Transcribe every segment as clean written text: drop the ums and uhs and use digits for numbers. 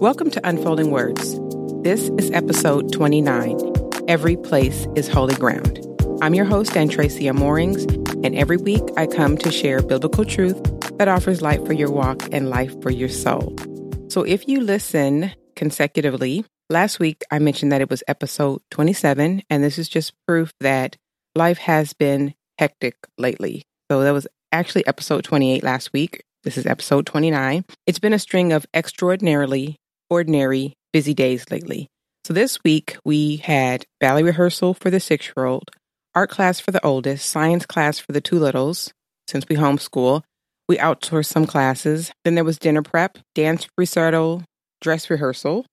Welcome to Unfolding Words. This is episode 29, Every Place is Holy Ground. I'm your host, Tracia Moorings, and every week I come to share biblical truth that offers light for your walk and life for your soul. So if you listen consecutively, last week I mentioned that it was episode 27, and this is just proof that life has been hectic lately. So that was actually episode 28 last week. This is episode 29. It's been a string of extraordinarily ordinary busy days lately. So this week we had ballet rehearsal for the 6-year-old, art class for the oldest, science class for the two littles, since we homeschool. We outsourced some classes. Then there was dinner prep, dance recital, dress rehearsal,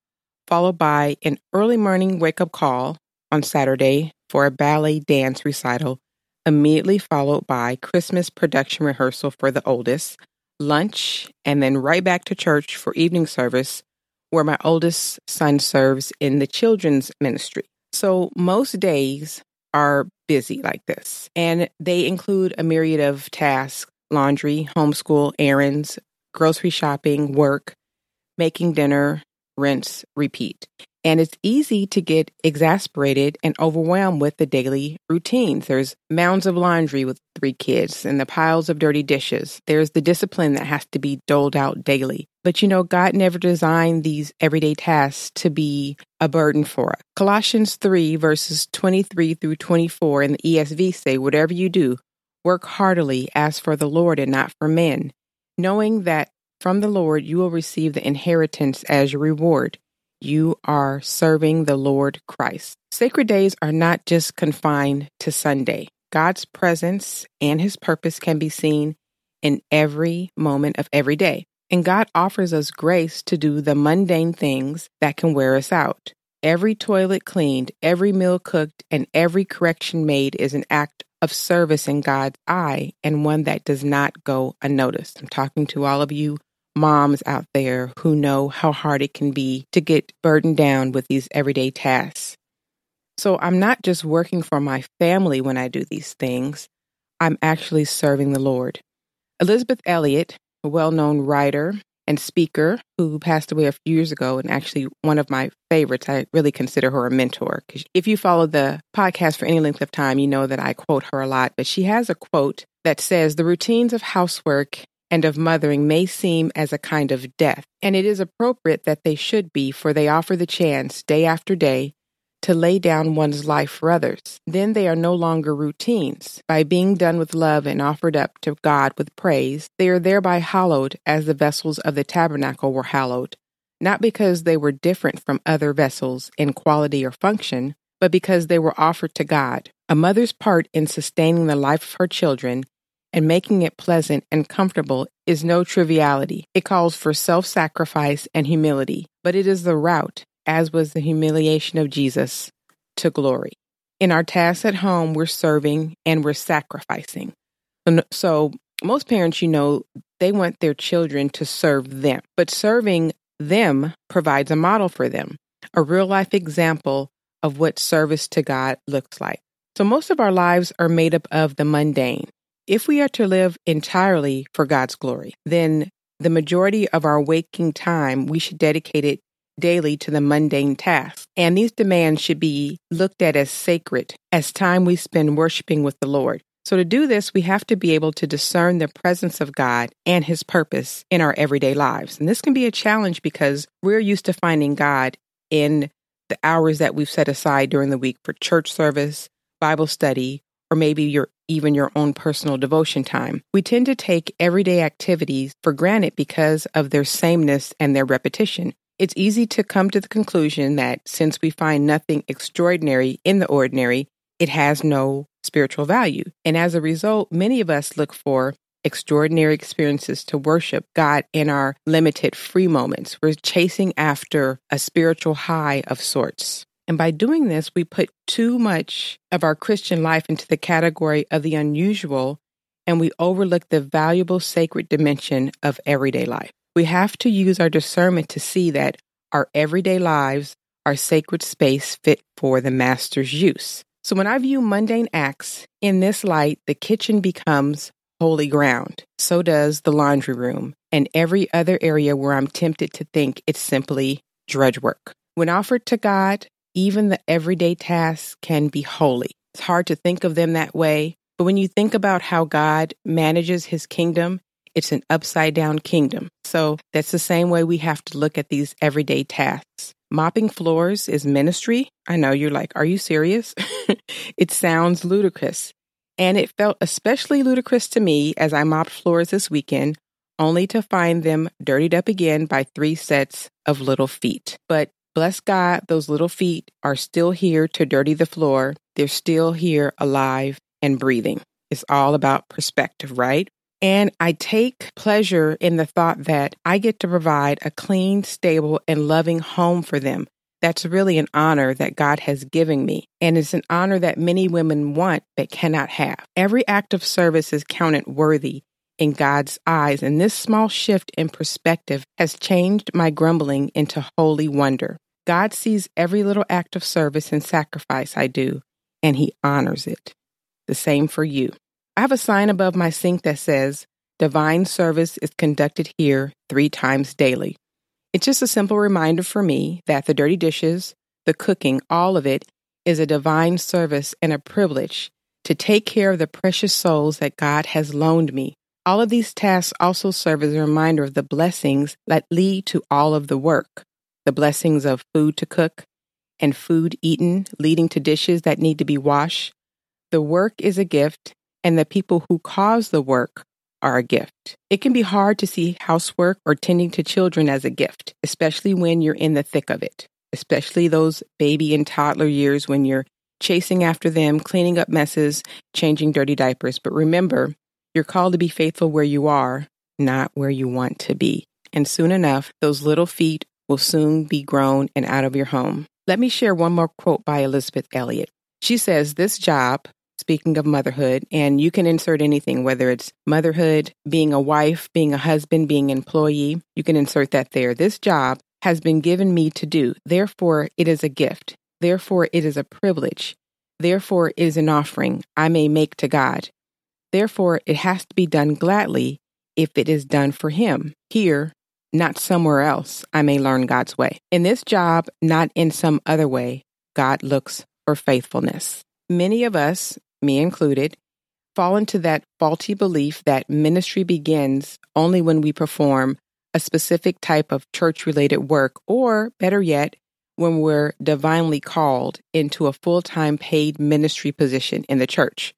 followed by an early morning wake-up call on Saturday for a ballet dance recital, immediately followed by Christmas production rehearsal for the oldest, lunch, and then right back to church for evening service, where my oldest son serves in the children's ministry. So most days are busy like this, and they include a myriad of tasks: laundry, homeschool, errands, grocery shopping, work, making dinner, rinse, repeat. And it's easy to get exasperated and overwhelmed with the daily routines. There's mounds of laundry with 3 kids and the piles of dirty dishes. There's the discipline that has to be doled out daily. But you know, God never designed these everyday tasks to be a burden for us. Colossians 3 verses 23 through 24 in the ESV say, "Whatever you do, work heartily as for the Lord and not for men, knowing that from the Lord you will receive the inheritance as your reward. You are serving the Lord Christ." Sacred days are not just confined to Sunday. God's presence and His purpose can be seen in every moment of every day. And God offers us grace to do the mundane things that can wear us out. Every toilet cleaned, every meal cooked, and every correction made is an act of service in God's eye, and one that does not go unnoticed. I'm talking to all of you moms out there who know how hard it can be to get burdened down with these everyday tasks. So I'm not just working for my family when I do these things. I'm actually serving the Lord. Elizabeth Elliot, a well-known writer and speaker who passed away a few years ago, and actually one of my favorites, I really consider her a mentor. If you follow the podcast for any length of time, you know that I quote her a lot, but she has a quote that says, "The routines of housework and of mothering may seem as a kind of death, and it is appropriate that they should be, for they offer the chance, day after day, to lay down one's life for others. Then they are no longer routines. By being done with love and offered up to God with praise, they are thereby hallowed as the vessels of the tabernacle were hallowed, not because they were different from other vessels in quality or function, but because they were offered to God. A mother's part in sustaining the life of her children and making it pleasant and comfortable is no triviality. It calls for self-sacrifice and humility, but it is the route, as was the humiliation of Jesus, to glory." In our tasks at home, we're serving and we're sacrificing. So most parents, you know, they want their children to serve them, but serving them provides a model for them, a real-life example of what service to God looks like. So most of our lives are made up of the mundane. If we are to live entirely for God's glory, then the majority of our waking time, we should dedicate it daily to the mundane tasks. And these demands should be looked at as sacred, as time we spend worshiping with the Lord. So to do this, we have to be able to discern the presence of God and His purpose in our everyday lives. And this can be a challenge because we're used to finding God in the hours that we've set aside during the week for church service, Bible study, or maybe even your own personal devotion time. We tend to take everyday activities for granted because of their sameness and their repetition. It's easy to come to the conclusion that since we find nothing extraordinary in the ordinary, it has no spiritual value. And as a result, many of us look for extraordinary experiences to worship God in our limited free moments. We're chasing after a spiritual high of sorts. And by doing this, we put too much of our Christian life into the category of the unusual, and we overlook the valuable sacred dimension of everyday life. We have to use our discernment to see that our everyday lives are sacred space fit for the Master's use. So when I view mundane acts in this light, the kitchen becomes holy ground. So does the laundry room and every other area where I'm tempted to think it's simply drudge work. When offered to God, even the everyday tasks can be holy. It's hard to think of them that way, but when you think about how God manages his kingdom, it's an upside-down kingdom. So that's the same way we have to look at these everyday tasks. Mopping floors is ministry. I know you're like, are you serious? It sounds ludicrous. And it felt especially ludicrous to me as I mopped floors this weekend, only to find them dirtied up again by 3 sets of little feet. But bless God, those little feet are still here to dirty the floor. They're still here alive and breathing. It's all about perspective, right? And I take pleasure in the thought that I get to provide a clean, stable, and loving home for them. That's really an honor that God has given me. And it's an honor that many women want but cannot have. Every act of service is counted worthy in God's eyes. And this small shift in perspective has changed my grumbling into holy wonder. God sees every little act of service and sacrifice I do, and he honors it. The same for you. I have a sign above my sink that says, "Divine service is conducted here 3 times daily. It's just a simple reminder for me that the dirty dishes, the cooking, all of it is a divine service and a privilege to take care of the precious souls that God has loaned me. All of these tasks also serve as a reminder of the blessings that lead to all of the work, the blessings of food to cook and food eaten, leading to dishes that need to be washed. The work is a gift, and the people who cause the work are a gift. It can be hard to see housework or tending to children as a gift, especially when you're in the thick of it, especially those baby and toddler years when you're chasing after them, cleaning up messes, changing dirty diapers. But remember, you're called to be faithful where you are, not where you want to be. And soon enough, those little feet will soon be grown and out of your home. Let me share one more quote by Elizabeth Elliot. She says, "This job," speaking of motherhood, and you can insert anything, whether it's motherhood, being a wife, being a husband, being an employee, you can insert that there. "This job has been given me to do. Therefore, it is a gift. Therefore, it is a privilege. Therefore, it is an offering I may make to God. Therefore, it has to be done gladly if it is done for him. Here, not somewhere else, I may learn God's way. In this job, not in some other way, God looks for faithfulness." Many of us, me included, fall into that faulty belief that ministry begins only when we perform a specific type of church-related work, or better yet, when we're divinely called into a full-time paid ministry position in the church.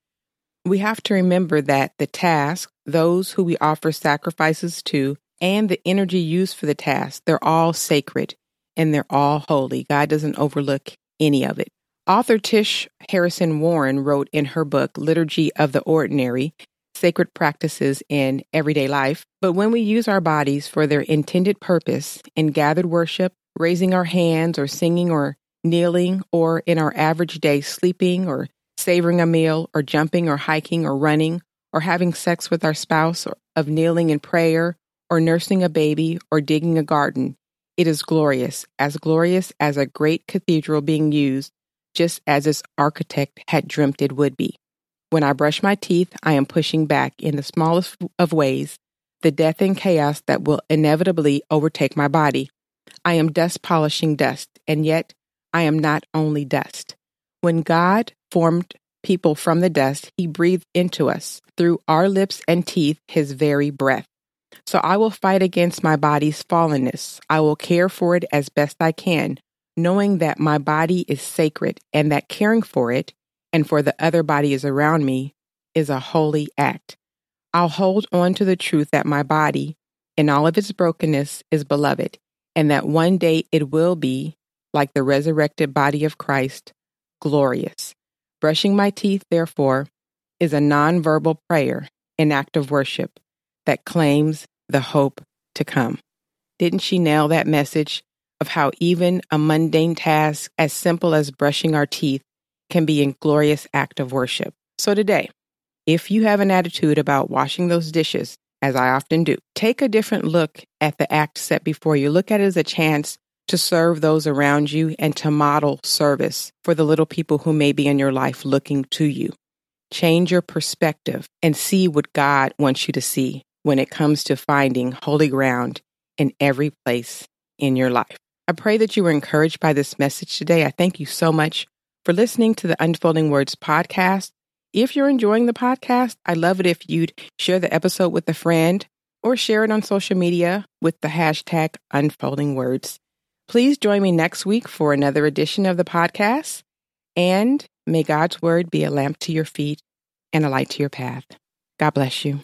We have to remember that the task, those who we offer sacrifices to, and the energy used for the task, they're all sacred and they're all holy. God doesn't overlook any of it. Author Tish Harrison Warren wrote in her book, Liturgy of the Ordinary, Sacred Practices in Everyday Life, "But when we use our bodies for their intended purpose in gathered worship, raising our hands or singing or kneeling, or in our average day sleeping or savoring a meal or jumping or hiking or running or having sex with our spouse, or of kneeling in prayer or nursing a baby or digging a garden, it is glorious as a great cathedral being used, just as its architect had dreamt it would be. When I brush my teeth, I am pushing back in the smallest of ways the death and chaos that will inevitably overtake my body. I am dust polishing dust, and yet I am not only dust. When God formed people from the dust, he breathed into us through our lips and teeth his very breath. So I will fight against my body's fallenness. I will care for it as best I can, knowing that my body is sacred and that caring for it and for the other bodies around me is a holy act. I'll hold on to the truth that my body, in all of its brokenness, is beloved, and that one day it will be, like the resurrected body of Christ, glorious. Brushing my teeth, therefore, is a nonverbal prayer, an act of worship that claims the hope to come." Didn't she nail that message of how even a mundane task as simple as brushing our teeth can be a glorious act of worship? So today, if you have an attitude about washing those dishes, as I often do, take a different look at the act set before you. Look at it as a chance to serve those around you and to model service for the little people who may be in your life looking to you. Change your perspective and see what God wants you to see when it comes to finding holy ground in every place in your life. I pray that you were encouraged by this message today. I thank you so much for listening to the Unfolding Words podcast. If you're enjoying the podcast, I'd love it if you'd share the episode with a friend or share it on social media with the hashtag Unfolding Words. Please join me next week for another edition of the podcast. And may God's word be a lamp to your feet and a light to your path. God bless you.